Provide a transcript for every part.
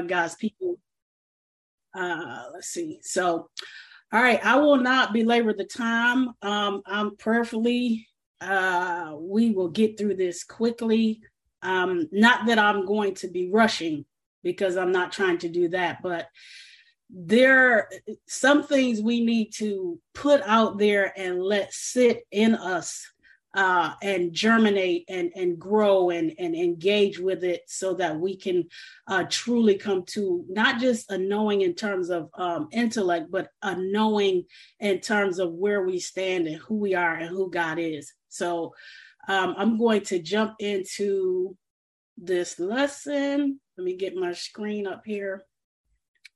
God's people. Let's see. So, all right. I will not belabor the time. I'm prayerfully, we will get through this quickly. Not that I'm going to be rushing, because I'm not trying to do that, but there are some things we need to put out there and let sit in us and germinate and grow and engage with it, so that we can truly come to not just a knowing in terms of intellect, but a knowing in terms of where we stand and who we are and who God is. So I'm going to jump into this lesson. Let me get my screen up here,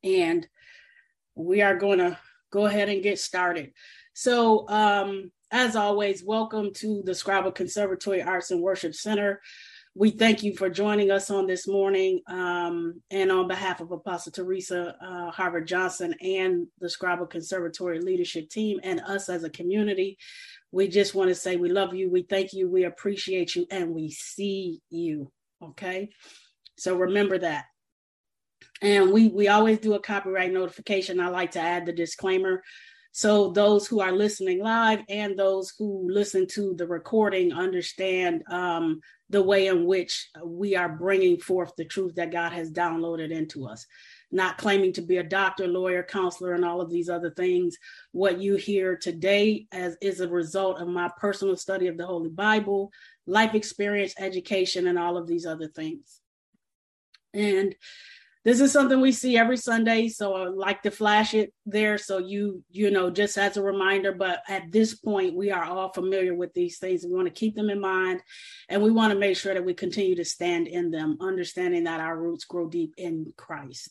and we are going to go ahead and get started. So as always, welcome to the Scrabble Conservatory Arts and Worship Center. We thank you for joining us on this morning. And on behalf of Apostle Teresa, Harvard Johnson, and the Scrabble Conservatory Leadership Team, and us as a community, we just want to say we love you, we thank you, we appreciate you, and we see you. Okay, so remember that. And we always do a copyright notification. I like to add the disclaimer. So those who are listening live and those who listen to the recording understand the way in which we are bringing forth the truth that God has downloaded into us. Not claiming to be a doctor, lawyer, counselor, and all of these other things. What you hear today is a result of my personal study of the Holy Bible, life experience, education, and all of these other things. And this is something we see every Sunday, so I like to flash it there, so you know, just as a reminder. But at this point, we are all familiar with these things. We want to keep them in mind, and we want to make sure that we continue to stand in them, understanding that our roots grow deep in Christ.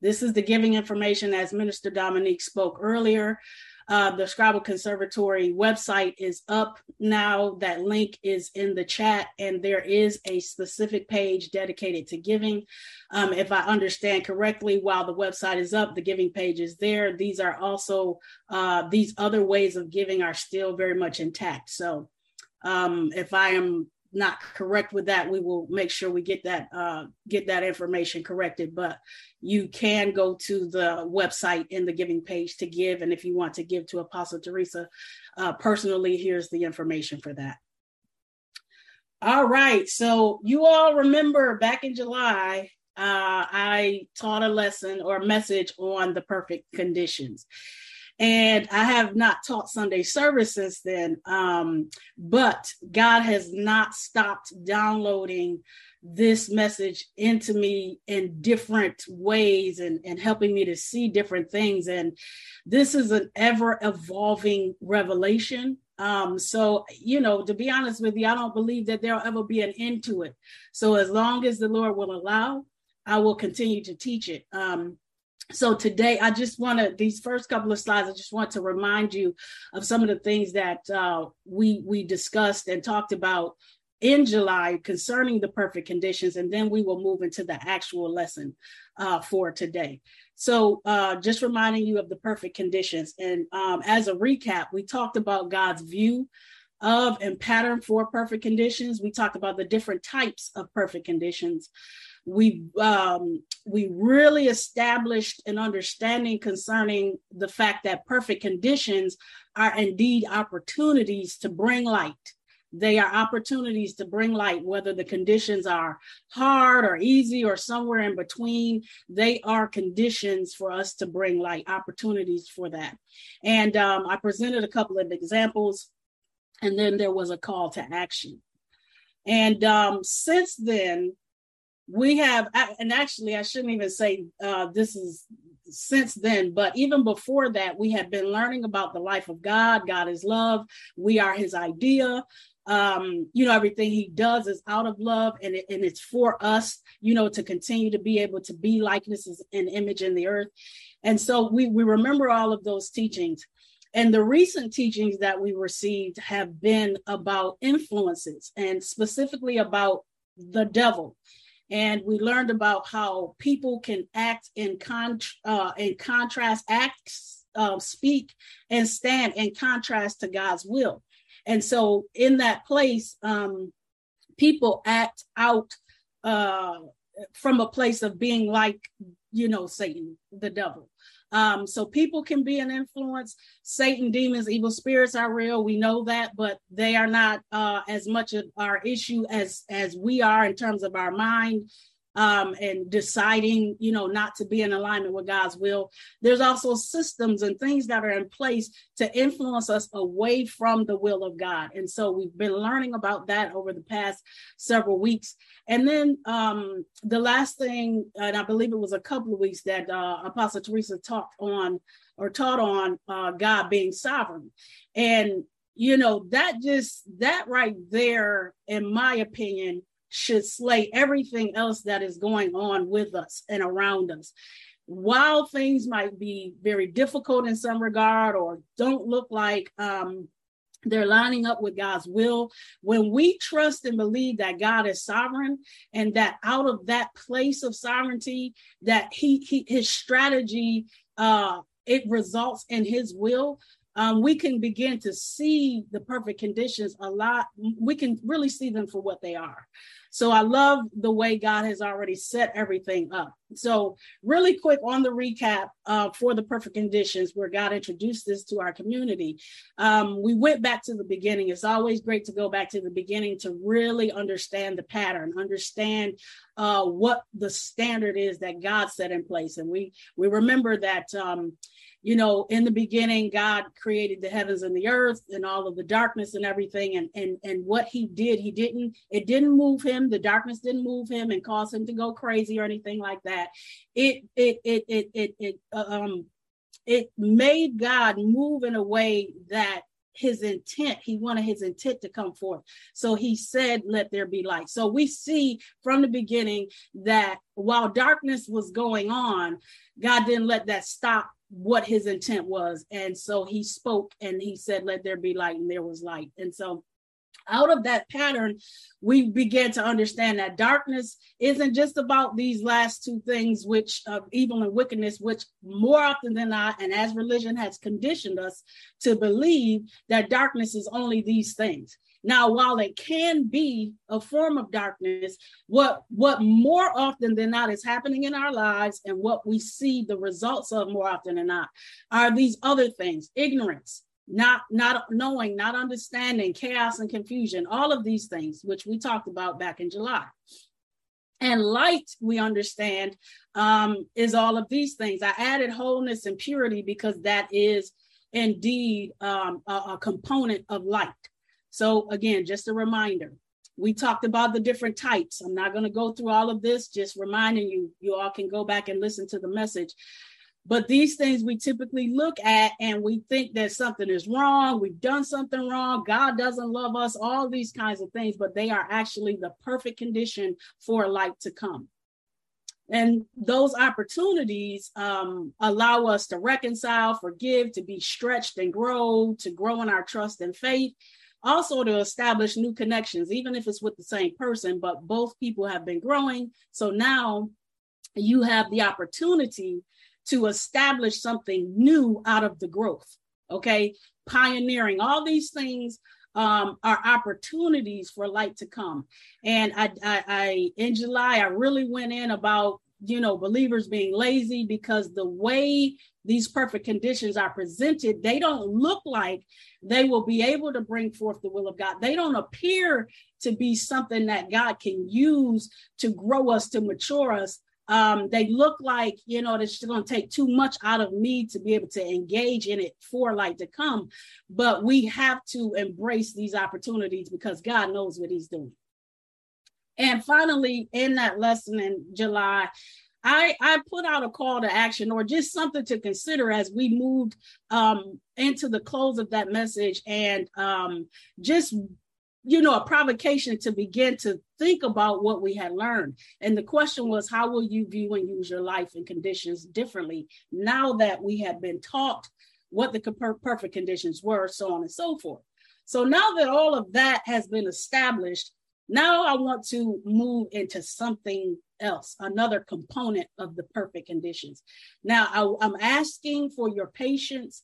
This is the giving information, as Minister Dominique spoke earlier. The Scrabble Conservatory website is up now. That link is in the chat, and there is a specific page dedicated to giving. If I understand correctly, while the website is up, the giving page is there. These are also, these other ways of giving are still very much intact. So if I am not correct with that, we will make sure we get that information corrected. But you can go to the website in the giving page to give. And if you want to give to Apostle Teresa personally, here's the information for that. All right. So you all remember back in July, I taught a lesson or a message on the perfect conditions. And I have not taught Sunday service since then, but God has not stopped downloading this message into me in different ways and helping me to see different things. And this is an ever-evolving revelation. So, you know, to be honest with you, I don't believe that there'll ever be an end to it. So as long as the Lord will allow, I will continue to teach it. So today, I just want to, these first couple of slides, I just want to remind you of some of the things that we discussed and talked about in July concerning the perfect conditions, and then we will move into the actual lesson for today. So just reminding you of the perfect conditions. And as a recap, we talked about God's view of and pattern for perfect conditions. We talked about the different types of perfect conditions. We really established an understanding concerning the fact that perfect conditions are indeed opportunities to bring light. They are opportunities to bring light, whether the conditions are hard or easy or somewhere in between. They are conditions for us to bring light, opportunities for that. And I presented a couple of examples, and then there was a call to action. And since then, we have, and actually I shouldn't even say this is since then, but even before that, we have been learning about the life of God. God is love. We are his idea. You know, everything he does is out of love, and it's for us, you know, to continue to be able to be likenesses and image in the earth. And so we remember all of those teachings. And the recent teachings that we received have been about influences, and specifically about the devil. And we learned about how people can act in contrast, speak, and stand in contrast to God's will. And so in that place, people act out from a place of being like, you know, Satan, the devil. So people can be an influence. Satan, demons, evil spirits are real. We know that, but they are not as much of our issue as we are in terms of our mind and deciding, you know, not to be in alignment with God's will. There's also systems and things that are in place to influence us away from the will of God. And so we've been learning about that over the past several weeks. And then the last thing, and I believe it was a couple of weeks that Apostle Teresa taught on God being sovereign. And, you know, that right there, in my opinion, should slay everything else that is going on with us and around us. While things might be very difficult in some regard or don't look like they're lining up with God's will, when we trust and believe that God is sovereign and that out of that place of sovereignty, that his strategy, it results in his will, we can begin to see the perfect conditions a lot. We can really see them for what they are. So I love the way God has already set everything up. So really quick on the recap for the perfect conditions where God introduced this to our community. We went back to the beginning. It's always great to go back to the beginning to really understand the pattern, understand what the standard is that God set in place. And we remember that, you know, in the beginning, God created the heavens and the earth and all of the darkness and everything. And what he did, it didn't move him. The darkness didn't move him and cause him to go crazy or anything like that. It made God move in a way that he wanted his intent to come forth. So he said, let there be light. So we see from the beginning that while darkness was going on, God didn't let that stop what his intent was. And so he spoke and he said, let there be light, and there was light. And so out of that pattern, we began to understand that darkness isn't just about these last two things, which of evil and wickedness, which more often than not, and as religion has conditioned us to believe, that darkness is only these things. Now, while it can be a form of darkness, what more often than not is happening in our lives and what we see the results of more often than not are these other things: ignorance, not knowing, not understanding, chaos and confusion, all of these things, which we talked about back in July. And light, we understand, is all of these things. I added wholeness and purity because that is indeed a component of light. So again, just a reminder, we talked about the different types. I'm not going to go through all of this, just reminding you, you all can go back and listen to the message. But these things we typically look at and we think that something is wrong. We've done something wrong. God doesn't love us, all these kinds of things, but they are actually the perfect condition for light to come. And those opportunities allow us to reconcile, forgive, to be stretched and grow, to grow in our trust and faith. Also to establish new connections, even if it's with the same person, but both people have been growing. So now you have the opportunity to establish something new out of the growth, okay? Pioneering, all these things are opportunities for light to come. And I in July, I really went in about, you know, believers being lazy because the way these perfect conditions are presented, they don't look like they will be able to bring forth the will of God. They don't appear to be something that God can use to grow us, to mature us. They look like, you know, it's going to take too much out of me to be able to engage in it for light to come. But we have to embrace these opportunities because God knows what he's doing. And finally, in that lesson in July, I put out a call to action, or just something to consider as we moved into the close of that message, and just, you know, a provocation to begin to think about what we had learned. And the question was, how will you view and use your life and conditions differently now that we have been taught what the perfect conditions were, so on and so forth? So now that all of that has been established, now I want to move into something else, another component of the perfect conditions. Now I'm asking for your patience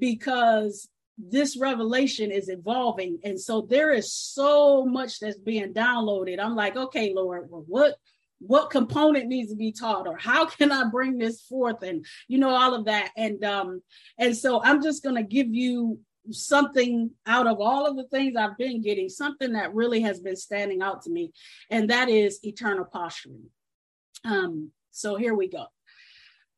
because this revelation is evolving. And so there is so much that's being downloaded. I'm like, okay, Lord, well, what what component needs to be taught, or how can I bring this forth, and you know, all of that. And so I'm just going to give you something out of all of the things I've been getting, something that really has been standing out to me, and that is eternal posturing. So here we go.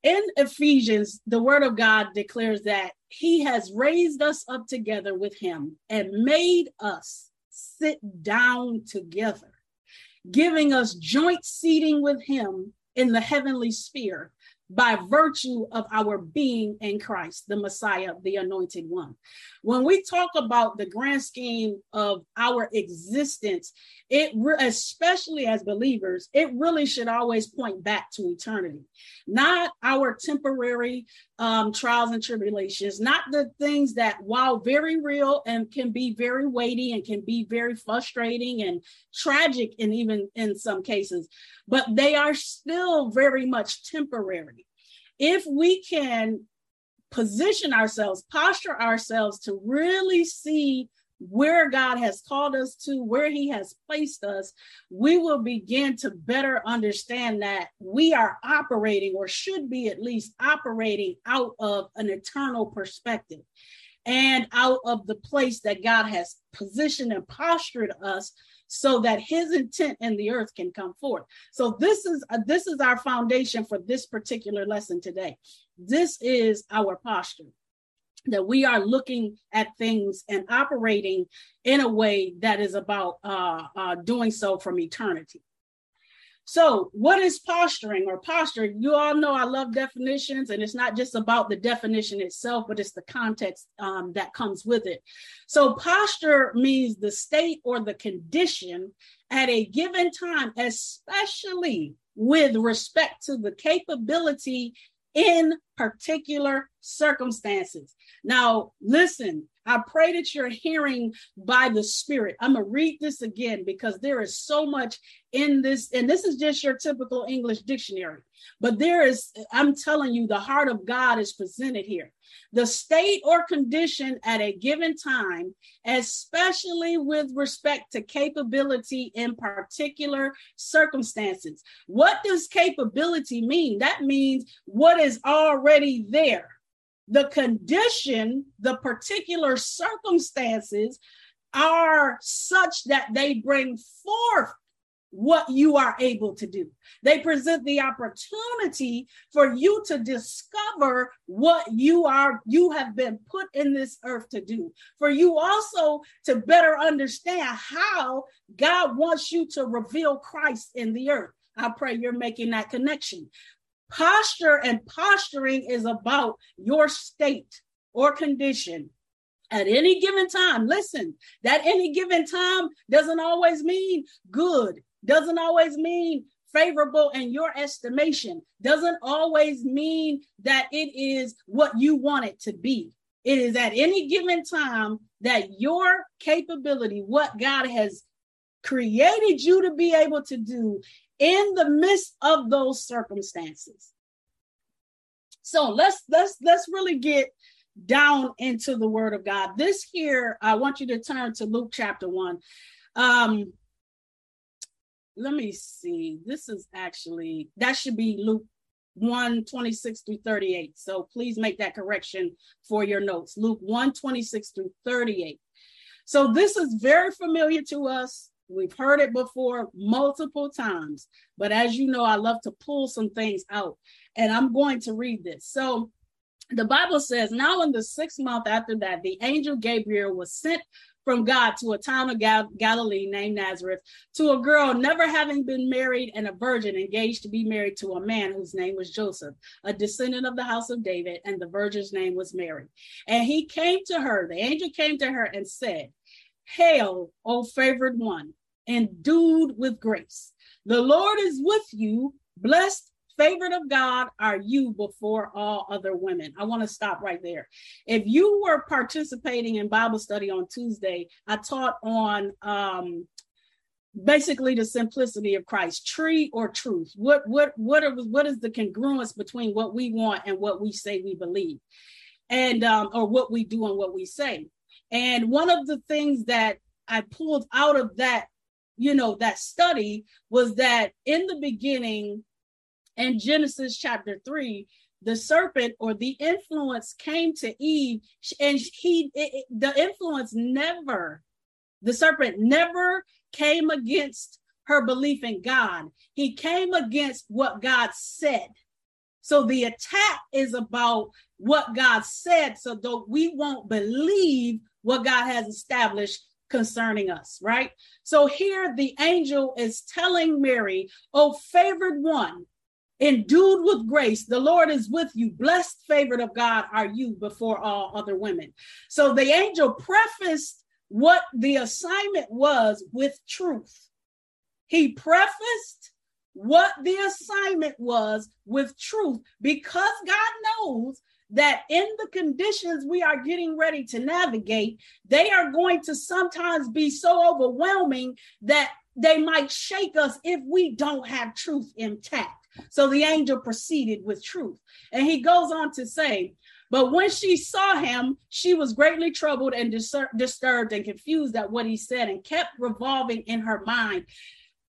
In Ephesians, the word of God declares that he has raised us up together with him and made us sit down together, giving us joint seating with him in the heavenly sphere by virtue of our being in Christ, the Messiah, the anointed one. When we talk about the grand scheme of our existence, especially as believers, it really should always point back to eternity, not our temporary trials and tribulations, not the things that, while very real and can be very weighty and can be very frustrating and tragic, and even in some cases, but they are still very much temporary. If we can position ourselves, posture ourselves to really see where God has called us to, where he has placed us, we will begin to better understand that we are operating, or should be at least operating, out of an eternal perspective and out of the place that God has positioned and postured us, so that his intent in the earth can come forth. So this is our foundation for this particular lesson today. This is our posture, that we are looking at things and operating in a way that is about doing so from eternity. So what is posturing or posture? You all know I love definitions, and it's not just about the definition itself, but it's the context that comes with it. So posture means the state or the condition at a given time, especially with respect to the capability in particular circumstances. Now, listen, I pray that you're hearing by the Spirit. I'm going to read this again because there is so much in this, and this is just your typical English dictionary, but there is, I'm telling you, the heart of God is presented here. The state or condition at a given time, especially with respect to capability in particular circumstances. What does capability mean? That means what is already there. The condition, the particular circumstances are such that they bring forth what you are able to do. They present the opportunity for you to discover what you have been put in this earth to do, for you also to better understand how God wants you to reveal Christ in the earth. I pray you're making that connection. Posture and posturing is about your state or condition at any given time. Listen, that any given time doesn't always mean good, doesn't always mean favorable in your estimation, doesn't always mean that it is what you want it to be. It is at any given time that your capability, what God has created you to be able to do, in the midst of those circumstances. So let's really get down into the word of God. This here, I want you to turn to Luke chapter 1. Let me see. This is actually, that should be Luke 1, 26 through 38. So please make that correction for your notes. Luke 1, 26 through 38. So this is very familiar to us. We've heard it before multiple times, but as you know, I love to pull some things out, and I'm going to read this. So the Bible says, now in the 6th month after that, the angel Gabriel was sent from God to a town of Galilee named Nazareth, to a girl never having been married and a virgin, engaged to be married to a man whose name was Joseph, a descendant of the house of David, and the virgin's name was Mary. And he came to her, the angel came to her and said, "Hail, O favored one, endued with grace. The Lord is with you. Blessed, favored of God are you before all other women." I want to stop right there. If you were participating in Bible study on Tuesday, I taught on basically the simplicity of Christ, tree or truth. What is the congruence between what we want and what we say we believe, and or what we do and what we say? And one of the things that I pulled out of that you know, that study was that in the beginning, in Genesis chapter 3, the serpent or the influence came to Eve, and the serpent never came against her belief in God. He came against what God said. So the attack is about what God said, so that we won't believe what God has established concerning us, right? So here the angel is telling Mary, "Oh, favored one, endued with grace, the Lord is with you. Blessed, favored of God are you before all other women." So the angel prefaced what the assignment was with truth. He prefaced what the assignment was with truth, because God knows that in the conditions we are getting ready to navigate, they are going to sometimes be so overwhelming that they might shake us if we don't have truth intact. So the angel proceeded with truth. And he goes on to say, "But when she saw him, she was greatly troubled and disturbed and confused at what he said, and kept revolving in her mind."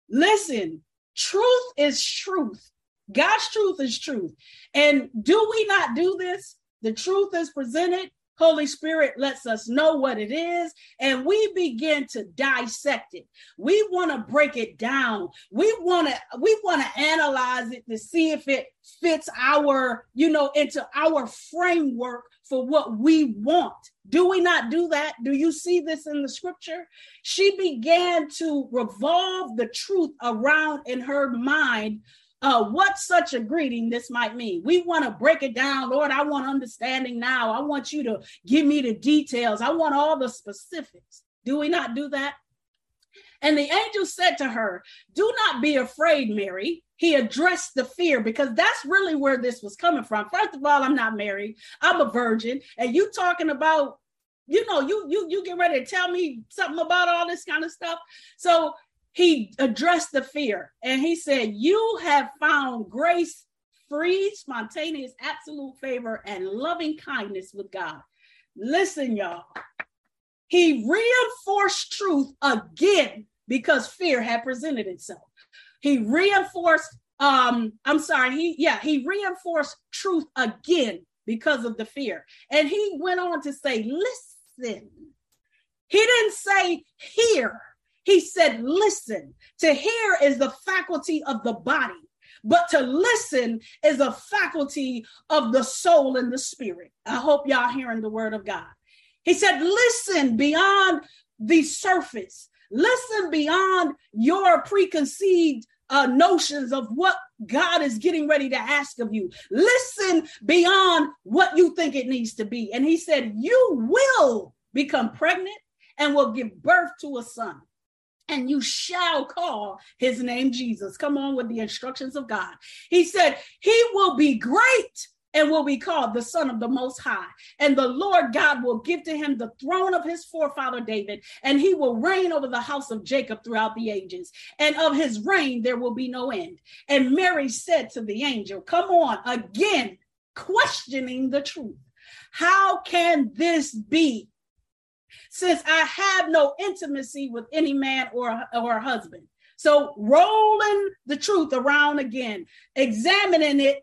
Listen, truth is truth. God's truth is truth. And do we not do this? The truth is presented. Holy Spirit lets us know what it is, and we begin to dissect it. We want to break it down. We want to analyze it to see if it fits our, you know, into our framework for what we want. Do we not do that? Do you see this in the scripture? She began to revolve the truth around in her mind. What such a greeting this might mean. We want to break it down. Lord, I want understanding now. I want you to give me the details. I want all the specifics. Do we not do that? And the angel said to her, "Do not be afraid, Mary." He addressed the fear, because that's really where this was coming from. First of all, I'm not married. I'm a virgin. And you talking about, you know, you get ready to tell me something about all this kind of stuff. So he addressed the fear, and he said, "You have found grace, free, spontaneous, absolute favor, and loving kindness with God." Listen, y'all. He reinforced truth again because fear had presented itself. He reinforced truth again because of the fear. And he went on to say, listen. He didn't say hear. He said, listen. To hear is the faculty of the body, but to listen is a faculty of the soul and the spirit. I hope y'all hearing the word of God. He said, listen beyond the surface. Listen beyond your preconceived notions of what God is getting ready to ask of you. Listen beyond what you think it needs to be. And he said, you will become pregnant and will give birth to a son, and you shall call his name Jesus. Come on with the instructions of God. He said, he will be great and will be called the Son of the Most High. And the Lord God will give to him the throne of his forefather David, and he will reign over the house of Jacob throughout the ages. And of his reign, there will be no end. And Mary said to the angel, come on, again, questioning the truth. How can this be, since I have no intimacy with any man or husband? So rolling the truth around again, examining it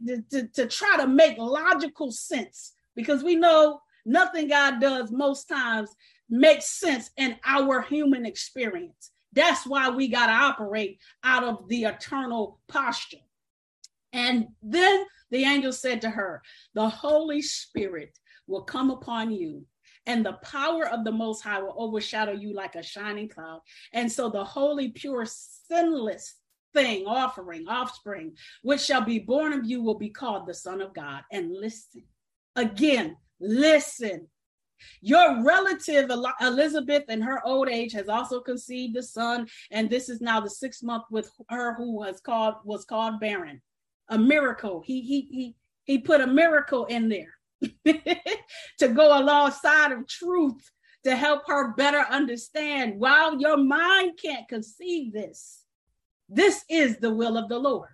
to try to make logical sense, because we know nothing God does most times makes sense in our human experience. That's why we got to operate out of the eternal posture. And then the angel said to her, the Holy Spirit will come upon you, and the power of the Most High will overshadow you like a shining cloud. And so the holy, pure, sinless thing, offspring, which shall be born of you will be called the Son of God. And listen, again, listen. Your relative Elizabeth in her old age has also conceived a son, and this is now the 6th month with her who was called barren. A miracle. He put a miracle in there to go alongside of truth to help her better understand. Wow, your mind can't conceive this. This is the will of the Lord.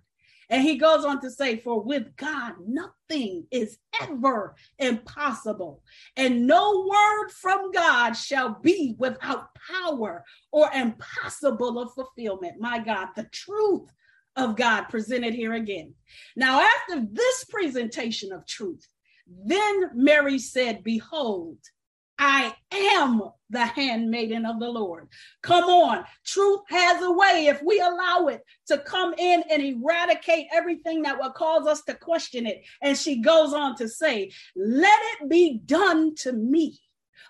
And he goes on to say, for with God, nothing is ever impossible. And no word from God shall be without power or impossible of fulfillment. My God, the truth of God presented here again. Now, after this presentation of truth, then Mary said, behold, I am the handmaiden of the Lord. Come on, truth has a way, if we allow it, to come in and eradicate everything that will cause us to question it. And she goes on to say, let it be done to me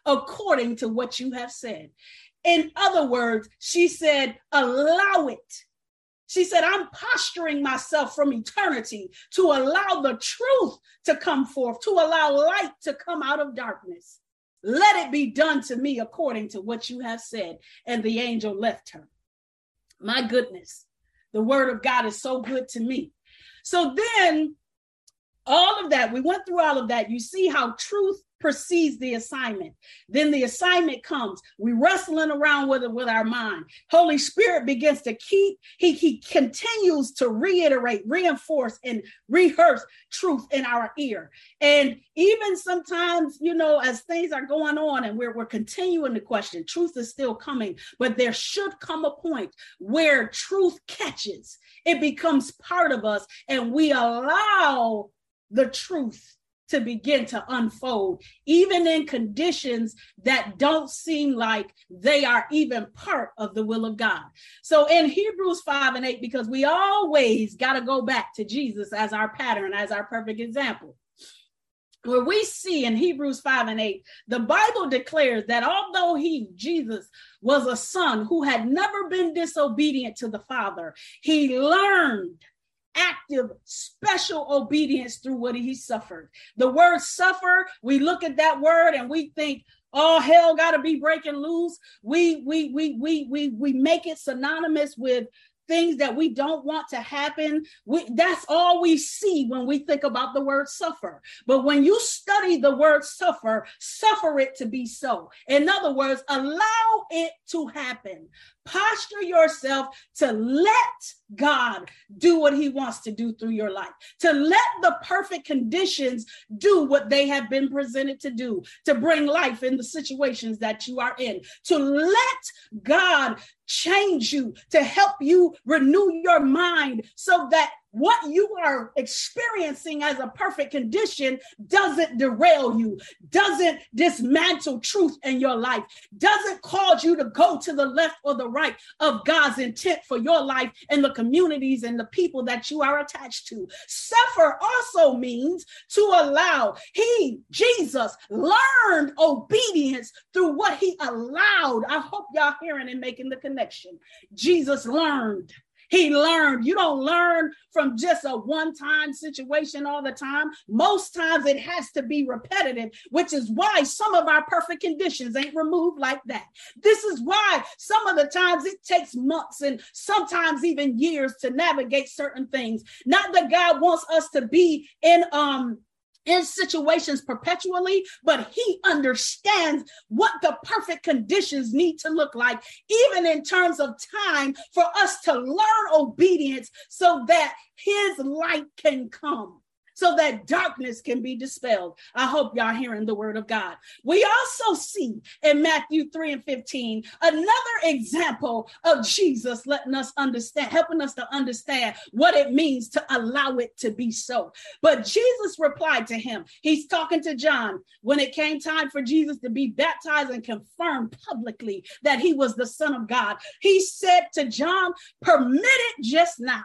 according to what you have said. In other words, she said, allow it. She said, I'm posturing myself from eternity to allow the truth to come forth, to allow light to come out of darkness. Let it be done to me according to what you have said. And the angel left her. My goodness, the word of God is so good to me. So then all of that, we went through all of that. You see how truth precedes the assignment. Then the assignment comes. We're wrestling around with it with our mind. Holy Spirit begins to keep, he continues to reiterate, reinforce, and rehearse truth in our ear. And even sometimes, you know, as things are going on and we're continuing to question, truth is still coming, but there should come a point where truth catches. It becomes part of us and we allow the truth to begin to unfold, even in conditions that don't seem like they are even part of the will of God. So in Hebrews 5:8, because we always got to go back to Jesus as our pattern, as our perfect example, where we see in Hebrews 5:8, the Bible declares that although he, Jesus, was a son who had never been disobedient to the Father, he learned active special obedience through what he suffered. The word suffer, we look at that word and we think, oh, hell gotta be breaking loose. We make it synonymous with things that we don't want to happen. That's all we see when we think about the word suffer. But when you study the word suffer, suffer it to be so. In other words, allow it to happen. Posture yourself to let God do what he wants to do through your life, to let the perfect conditions do what they have been presented to do, to bring life in the situations that you are in, to let God change you, to help you renew your mind so that what you are experiencing as a perfect condition doesn't derail you, doesn't dismantle truth in your life, doesn't cause you to go to the left or the right of God's intent for your life and the communities and the people that you are attached to. Suffer also means to allow. He, Jesus, learned obedience through what he allowed. I hope y'all hearing and making the connection. Jesus learned. He learned. You don't learn from just a one-time situation all the time. Most times it has to be repetitive, which is why some of our perfect conditions ain't removed like that. This is why some of the times it takes months and sometimes even years to navigate certain things. Not that God wants us to be in situations perpetually, but he understands what the perfect conditions need to look like, even in terms of time, for us to learn obedience so that his light can come, so that darkness can be dispelled. I hope y'all hearing the word of God. We also see in Matthew 3:15, another example of Jesus letting us understand, helping us to understand what it means to allow it to be so. But Jesus replied to him. He's talking to John. When it came time for Jesus to be baptized and confirmed publicly that he was the Son of God, he said to John, permit it just now.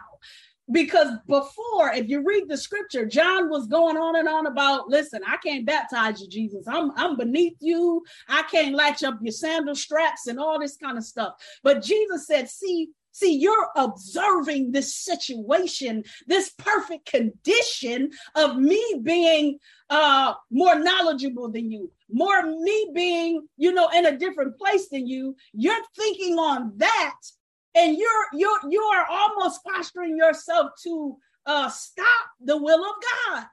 Because before, if you read the scripture, John was going on and on about, listen, I can't baptize you, Jesus. I'm beneath you. I can't latch up your sandal straps and all this kind of stuff. But Jesus said, see, you're observing this situation, this perfect condition of me being more knowledgeable than you, more me being, you know, in a different place than you. You're thinking on that. And you are almost posturing yourself to stop the will of God.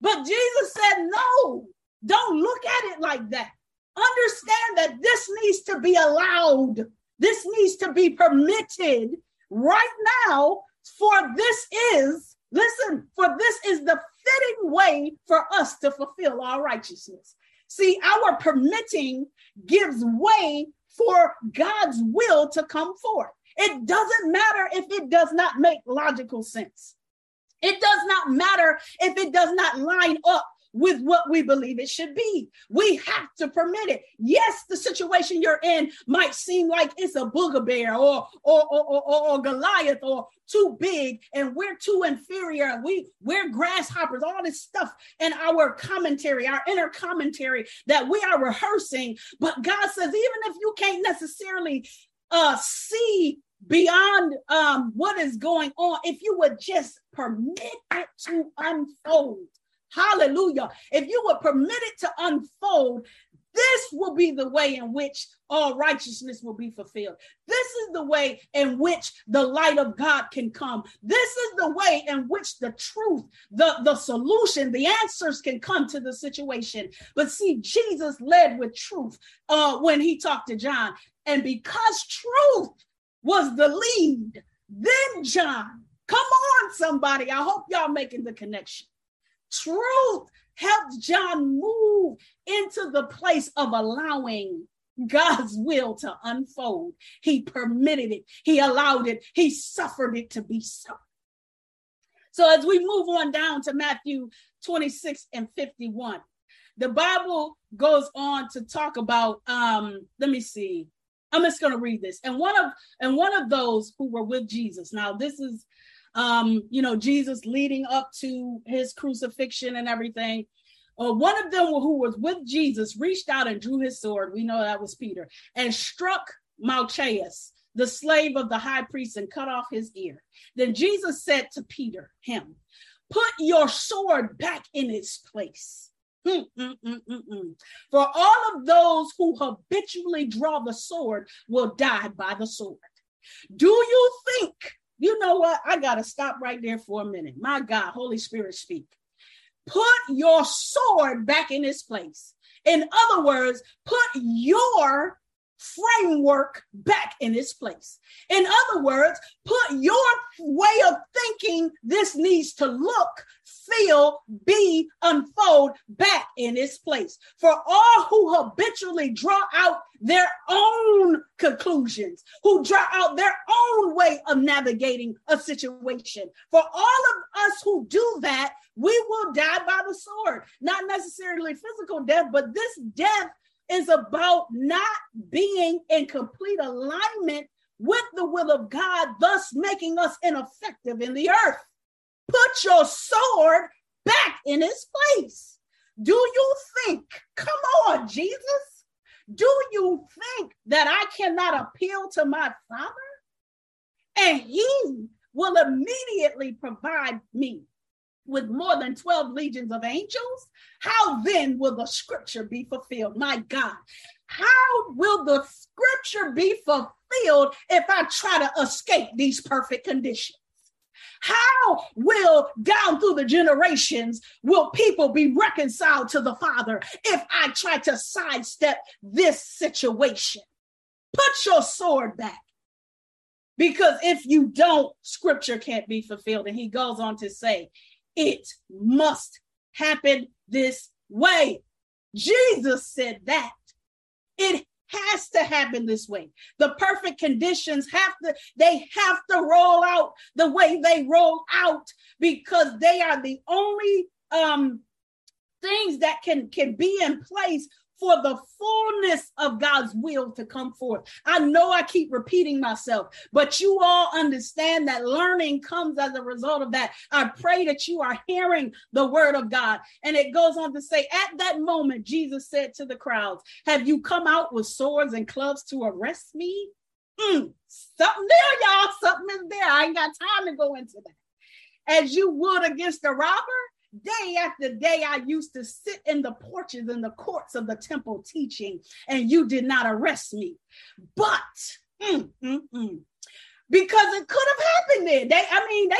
But Jesus said, no, don't look at it like that. Understand that this needs to be allowed. This needs to be permitted right now For this is, listen, for this is the fitting way for us to fulfill our righteousness. See, our permitting gives way for God's will to come forth. It doesn't matter if it does not make logical sense. It does not matter if it does not line up with what we believe it should be. We have to permit it. Yes, the situation you're in might seem like it's a bugbear or Goliath or too big and we're too inferior. We're grasshoppers, all this stuff in our commentary, our inner commentary that we are rehearsing. But God says, even if you can't necessarily see beyond what is going on, if you would just permit it to unfold, hallelujah, if you would permit it to unfold, this will be the way in which all righteousness will be fulfilled. This is the way in which the light of God can come. This is the way in which the truth, the solution, the answers can come to the situation. But see, Jesus led with truth when he talked to John. And because truth was the lead, then John, come on, somebody. I hope y'all making the connection. Truth helped John move into the place of allowing God's will to unfold. He permitted it. He allowed it. He suffered it to be so. So as we move on down to Matthew 26 and 51, the Bible goes on to talk about, let me see. I'm just going to read this. And one of those who were with Jesus. Now, this is Jesus leading up to his crucifixion and everything. One of them who was with Jesus reached out and drew his sword. We know that was Peter, and struck Malchus, the slave of the high priest, and cut off his ear. Then Jesus said to Peter, put your sword back in its place. For all of those who habitually draw the sword will die by the sword. Do you think? You know what? I got to stop right there for a minute. My God, Holy Spirit, speak. Put your sword back in its place. In other words, put your framework back in its place. In other words, put your way of thinking this needs to look, feel, be, unfold back in its place. For all who habitually draw out their own conclusions, who draw out their own way of navigating a situation, for all of us who do that, we will die by the sword. Not necessarily physical death, but this death is about not being in complete alignment with the will of God, thus making us ineffective in the earth. Put your sword back in its place. Do you think, come on, Jesus, do you think that I cannot appeal to my Father and he will immediately provide me with more than 12 legions of angels? How then will the scripture be fulfilled? My God, how will the scripture be fulfilled if I try to escape these perfect conditions? How will, down through the generations, will people be reconciled to the Father if I try to sidestep this situation? Put your sword back. Because if you don't, scripture can't be fulfilled. And he goes on to say, it must happen this way. Jesus said that. It has to happen this way. The perfect conditions have to roll out the way they roll out, because they are the only things that can be in place for the fullness of God's will to come forth. I know I keep repeating myself, but you all understand that learning comes as a result of that. I pray that you are hearing the word of God. And it goes on to say, at that moment, Jesus said to the crowds, have you come out with swords and clubs to arrest me? Something there, y'all, something is there. I ain't got time to go into that. As you would against a robber? Day after day, I used to sit in the porches and the courts of the temple teaching, and you did not arrest me. But because it could have happened then. They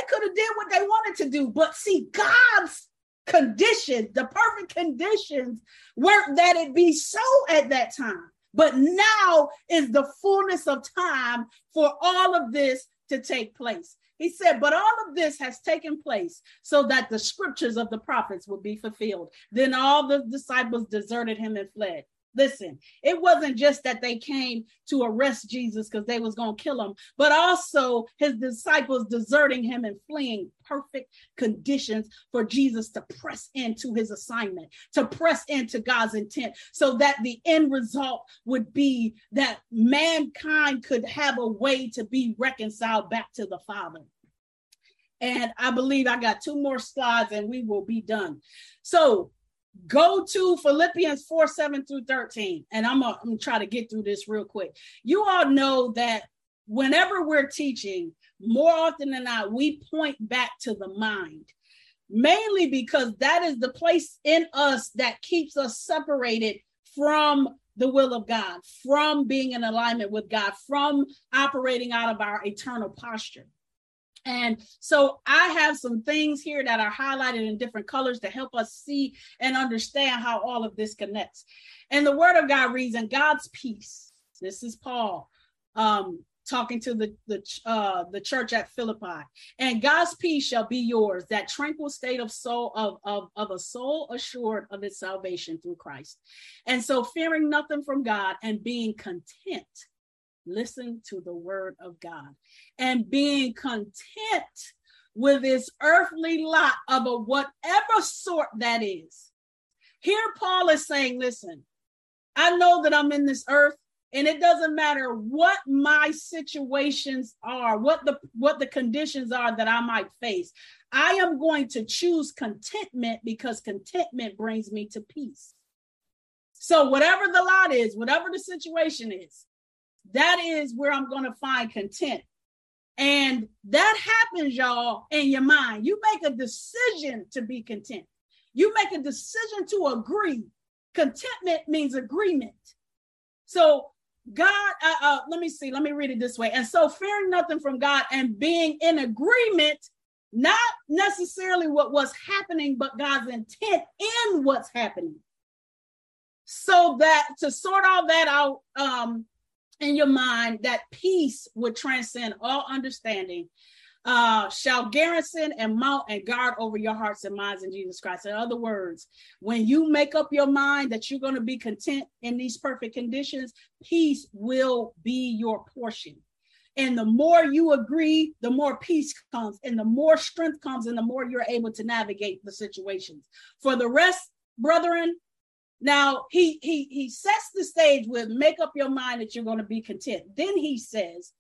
could have did what they wanted to do. But see, God's conditions, the perfect conditions, weren't that it be so at that time. But now is the fullness of time for all of this to take place. He said, but all of this has taken place so that the scriptures of the prophets would be fulfilled. Then all the disciples deserted him and fled. Listen, it wasn't just that they came to arrest Jesus because they was going to kill him, but also his disciples deserting him and fleeing, perfect conditions for Jesus to press into his assignment, to press into God's intent, so that the end result would be that mankind could have a way to be reconciled back to the Father. And I believe I got two more slides and we will be done. So go to Philippians 4:7-13, and I'm gonna try to get through this real quick. You all know that whenever we're teaching, more often than not, we point back to the mind, mainly because that is the place in us that keeps us separated from the will of God, from being in alignment with God, from operating out of our eternal posture. And so I have some things here that are highlighted in different colors to help us see and understand how all of this connects. And the word of God reads, in God's peace. This is Paul talking to the church at Philippi. And God's peace shall be yours, that tranquil state of soul of a soul assured of its salvation through Christ. And so fearing nothing from God and being content. Listen to the word of God, and being content with its earthly lot of a whatever sort that is. Here, Paul is saying, listen, I know that I'm in this earth, and it doesn't matter what my situations are, what the conditions are that I might face. I am going to choose contentment because contentment brings me to peace. So whatever the lot is, whatever the situation is, that is where I'm going to find content. And that happens, y'all, in your mind. You make a decision to be content. You make a decision to agree. Contentment means agreement. So God, let me read it this way. And so fearing nothing from God and being in agreement, not necessarily what was happening, but God's intent in what's happening. So that to sort all that out, in your mind, that peace would transcend all understanding, shall garrison and mount and guard over your hearts and minds in Jesus Christ. In other words, when you make up your mind that you're going to be content in these perfect conditions, peace will be your portion. And the more you agree, the more peace comes, and the more strength comes, and the more you're able to navigate the situations. For the rest, brethren, now, he sets the stage with make up your mind that you're going to be content. Then he says,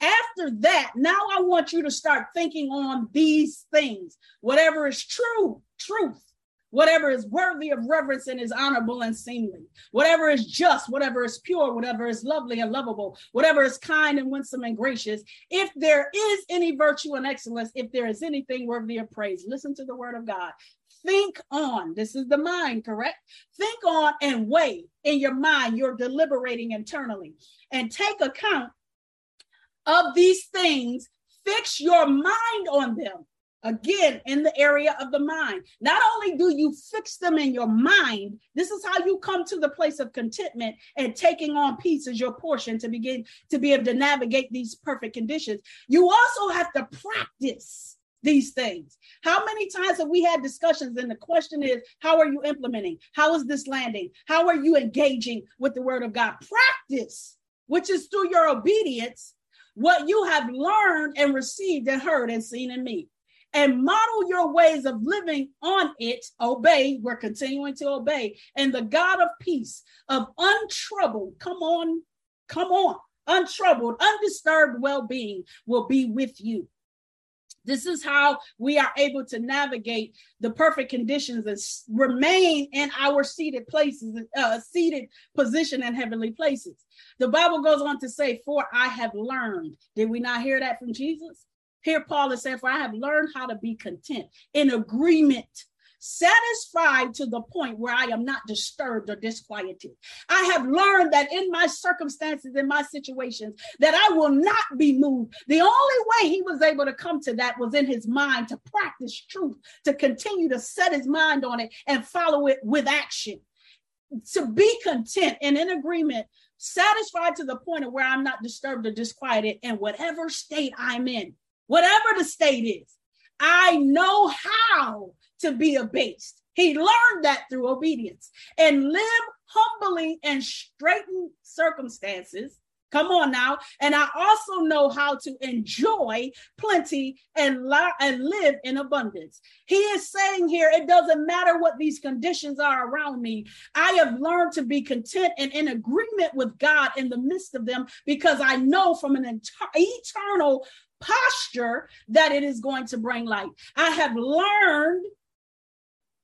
after that, now I want you to start thinking on these things, whatever is true, truth, whatever is worthy of reverence and is honorable and seemly, whatever is just, whatever is pure, whatever is lovely and lovable, whatever is kind and winsome and gracious. If there is any virtue and excellence, if there is anything worthy of praise, listen to the word of God. Think on, this is the mind, correct? Think on and weigh in your mind, you're deliberating internally, and take account of these things, fix your mind on them. Again, in the area of the mind, not only do you fix them in your mind, this is how you come to the place of contentment and taking on peace as your portion to begin to be able to navigate these perfect conditions. You also have to practice these things. How many times have we had discussions? And the question is, how are you implementing? How is this landing? How are you engaging with the word of God? Practice, which is through your obedience, what you have learned and received and heard and seen in me, and model your ways of living on it. Obey. We're continuing to obey. And the God of peace, of untroubled, come on, untroubled, undisturbed well-being will be with you. This is how we are able to navigate the perfect conditions and remain in our seated places, seated position in heavenly places. The Bible goes on to say, for I have learned. Did we not hear that from Jesus? Here Paul is saying, for I have learned how to be content in agreement, satisfied to the point where I am not disturbed or disquieted. I have learned that in my circumstances, in my situations, that I will not be moved. The only way he was able to come to that was in his mind, to practice truth, to continue to set his mind on it and follow it with action, to be content and in agreement, satisfied to the point of where I'm not disturbed or disquieted in whatever state I'm in. whatever the state is. I know how to be abased. He learned that through obedience and live humbly and straitened circumstances. Come on now. And I also know how to enjoy plenty and live in abundance. He is saying here, it doesn't matter what these conditions are around me. I have learned to be content and in agreement with God in the midst of them, because I know from an eternal posture that it is going to bring light. I have learned,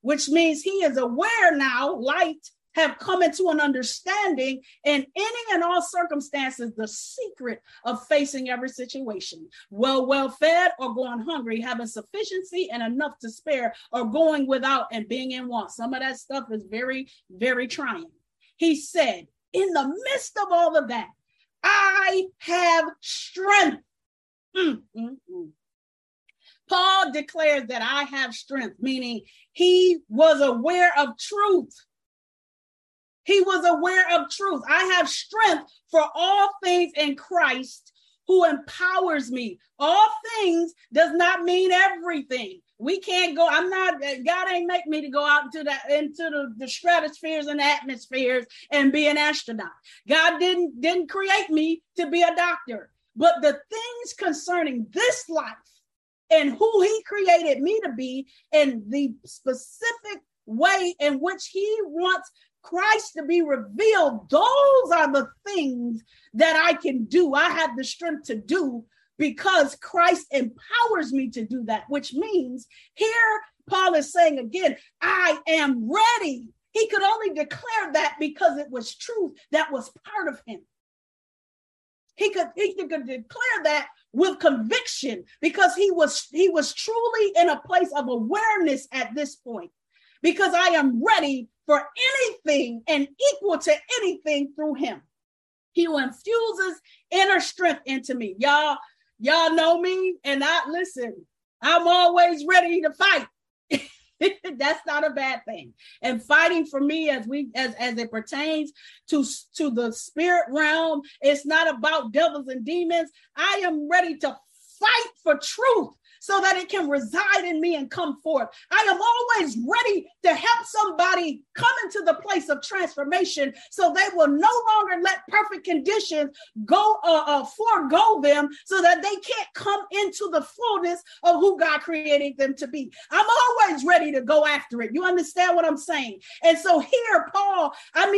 which means he is aware now, light, have come into an understanding in any and all circumstances, the secret of facing every situation, well fed or going hungry, having sufficiency and enough to spare, or going without and being in want. Some of that stuff is very, very trying. He said, in the midst of all of that, I have strength. Paul declares that I have strength, meaning he was aware of truth. He was aware of truth. I have strength for all things in Christ who empowers me. All things does not mean everything. We can't go, God ain't make me to go out into the stratospheres and atmospheres and be an astronaut. God didn't create me to be a doctor. But the things concerning this life and who he created me to be and the specific way in which he wants Christ to be revealed, those are the things that I can do. I have the strength to do because Christ empowers me to do that, which means here Paul is saying again, I am ready. He could only declare that because it was truth that was part of him. He could declare that with conviction because he was truly in a place of awareness at this point, because I am ready for anything and equal to anything through him. He infuses inner strength into me. Y'all know me, and I'm always ready to fight. That's not a bad thing. And fighting for me as it pertains to the spirit realm, it's not about devils and demons. I am ready to fight for truth so that it can reside in me and come forth. I am always ready to help somebody come into the place of transformation so they will no longer let perfect conditions forego them so that they can't come into the fullness of who God created them to be. I'm always ready to go after it. You understand what I'm saying? And so here, Paul, this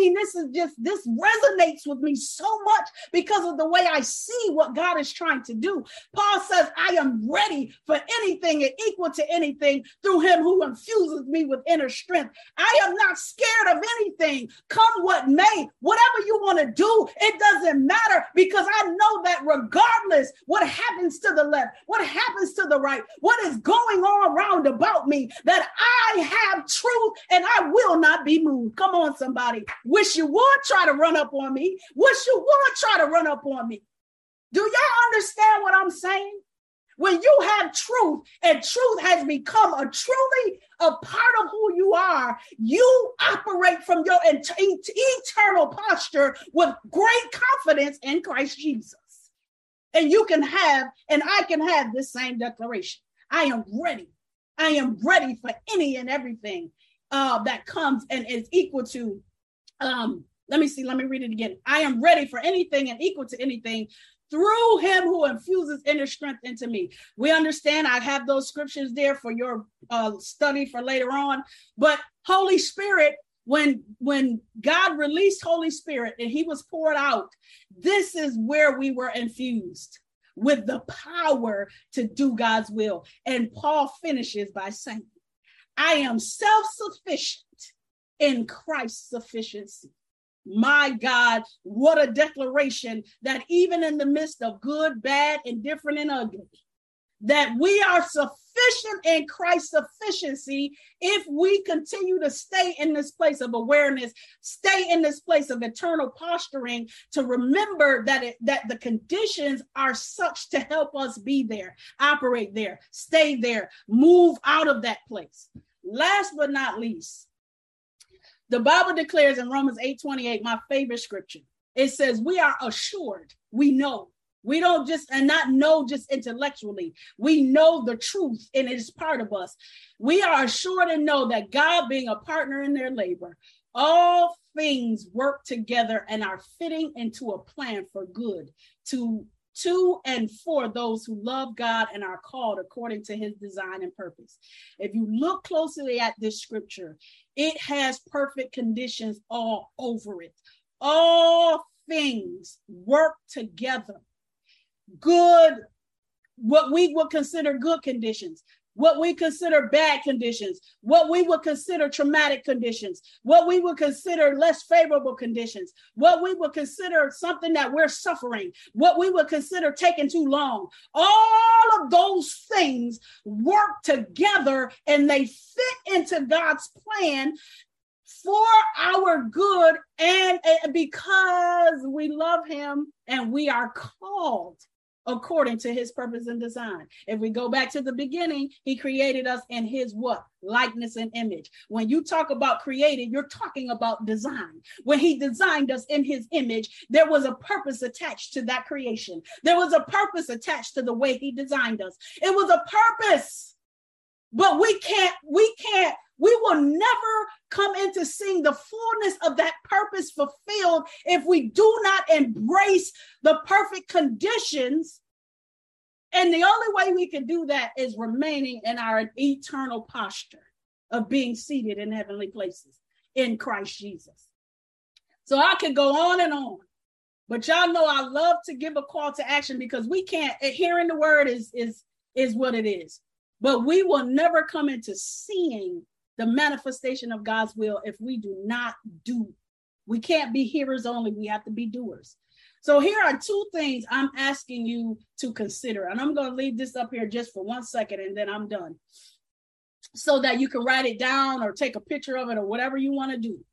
resonates with me so much because of the way I see what God is trying to do. Paul says, I am ready for anything and equal to anything through him who infuses me with inner strength. I am not scared of anything, come what may. Whatever you want to do, it doesn't matter, because I know that regardless what happens to the left, what happens to the right, what is going on around about me, that I have truth and I will not be moved. Come on, somebody. Wish you would try to run up on me. Wish you would try to run up on me. Do y'all understand what I'm saying? When you have truth and truth has become a part of who you are, you operate from your eternal posture with great confidence in Christ Jesus. And I can have this same declaration. I am ready. I am ready for any and everything that comes and is equal to, let me read it again. I am ready for anything and equal to anything through him who infuses inner strength into me. We understand. I have those scriptures there for your study for later on. But Holy Spirit, when God released Holy Spirit and he was poured out, this is where we were infused with the power to do God's will. And Paul finishes by saying, I am self-sufficient in Christ's sufficiency. My God, what a declaration that even in the midst of good, bad, indifferent, and ugly, that we are sufficient in Christ's sufficiency if we continue to stay in this place of awareness, stay in this place of eternal posturing, to remember that the conditions are such to help us be there, operate there, stay there, move out of that place. Last but not least, the Bible declares in Romans 8:28, my favorite scripture, it says, we are assured, we know, We don't just, and not know just intellectually. We know the truth and it is part of us. We are assured and know that God being a partner in their labor, all things work together and are fitting into a plan for good to and for those who love God and are called according to his design and purpose. If you look closely at this scripture, it has perfect conditions all over it. All things work together. Good, what we would consider good conditions, what we consider bad conditions, what we would consider traumatic conditions, what we would consider less favorable conditions, what we would consider something that we're suffering, what we would consider taking too long. All of those things work together and they fit into God's plan for our good, and because we love him and we are called according to his purpose and design. If we go back to the beginning, he created us in his what? Likeness and image. When you talk about created, you're talking about design. When he designed us in his image, there was a purpose attached to that creation. There was a purpose attached to the way he designed us. It was a purpose, but we will never come into seeing the fullness of that purpose fulfilled if we do not embrace the perfect conditions. And the only way we can do that is remaining in our eternal posture of being seated in heavenly places in Christ Jesus. So I could go on and on, but y'all know I love to give a call to action, because we can't, hearing the word is what it is. But we will never come into seeing the manifestation of God's will if we do not do. We can't be hearers only. We have to be doers. So here are two things I'm asking you to consider. And I'm going to leave this up here just for 1 second and then I'm done, so that you can write it down or take a picture of it or whatever you want to do.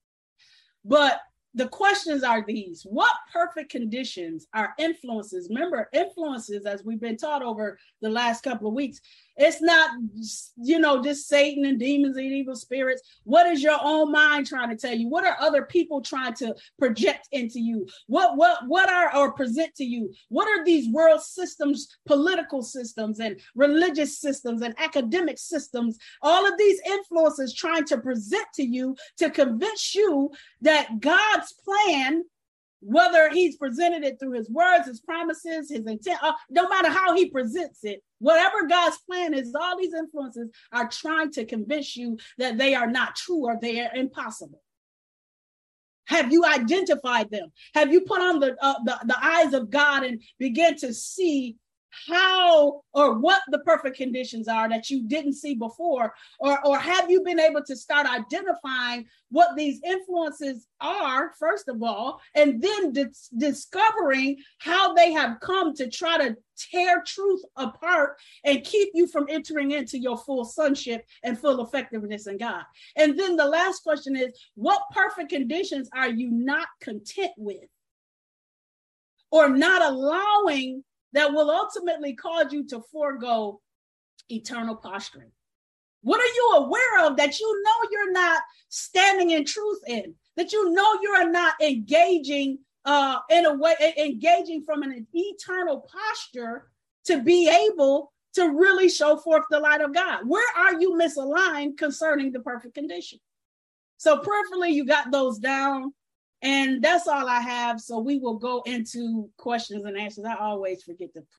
But the questions are these: what perfect conditions are influences? Remember, influences, as we've been taught over the last couple of weeks, it's not, just Satan and demons and evil spirits. What is your own mind trying to tell you? What are other people trying to project into you? What are, or present to you? What are these world systems, political systems and religious systems and academic systems? All of these influences trying to present to you to convince you that God plan, whether he's presented it through his words, his promises, his intent, no matter how he presents it, whatever God's plan is, all these influences are trying to convince you that they are not true or they are impossible. Have you identified them? Have you put on the eyes of God and begin to see how or what the perfect conditions are that you didn't see before? Or have you been able to start identifying what these influences are, first of all, and then discovering how they have come to try to tear truth apart and keep you from entering into your full sonship and full effectiveness in God? And then the last question is, what perfect conditions are you not content with or not allowing that will ultimately cause you to forego eternal posturing? What are you aware of that you know you're not standing in truth in, that you know you're not engaging in a way, engaging from an eternal posture to be able to really show forth the light of God? Where are you misaligned concerning the perfect condition? So prayerfully, you got those down. And that's all I have. So we will go into questions and answers. I always forget to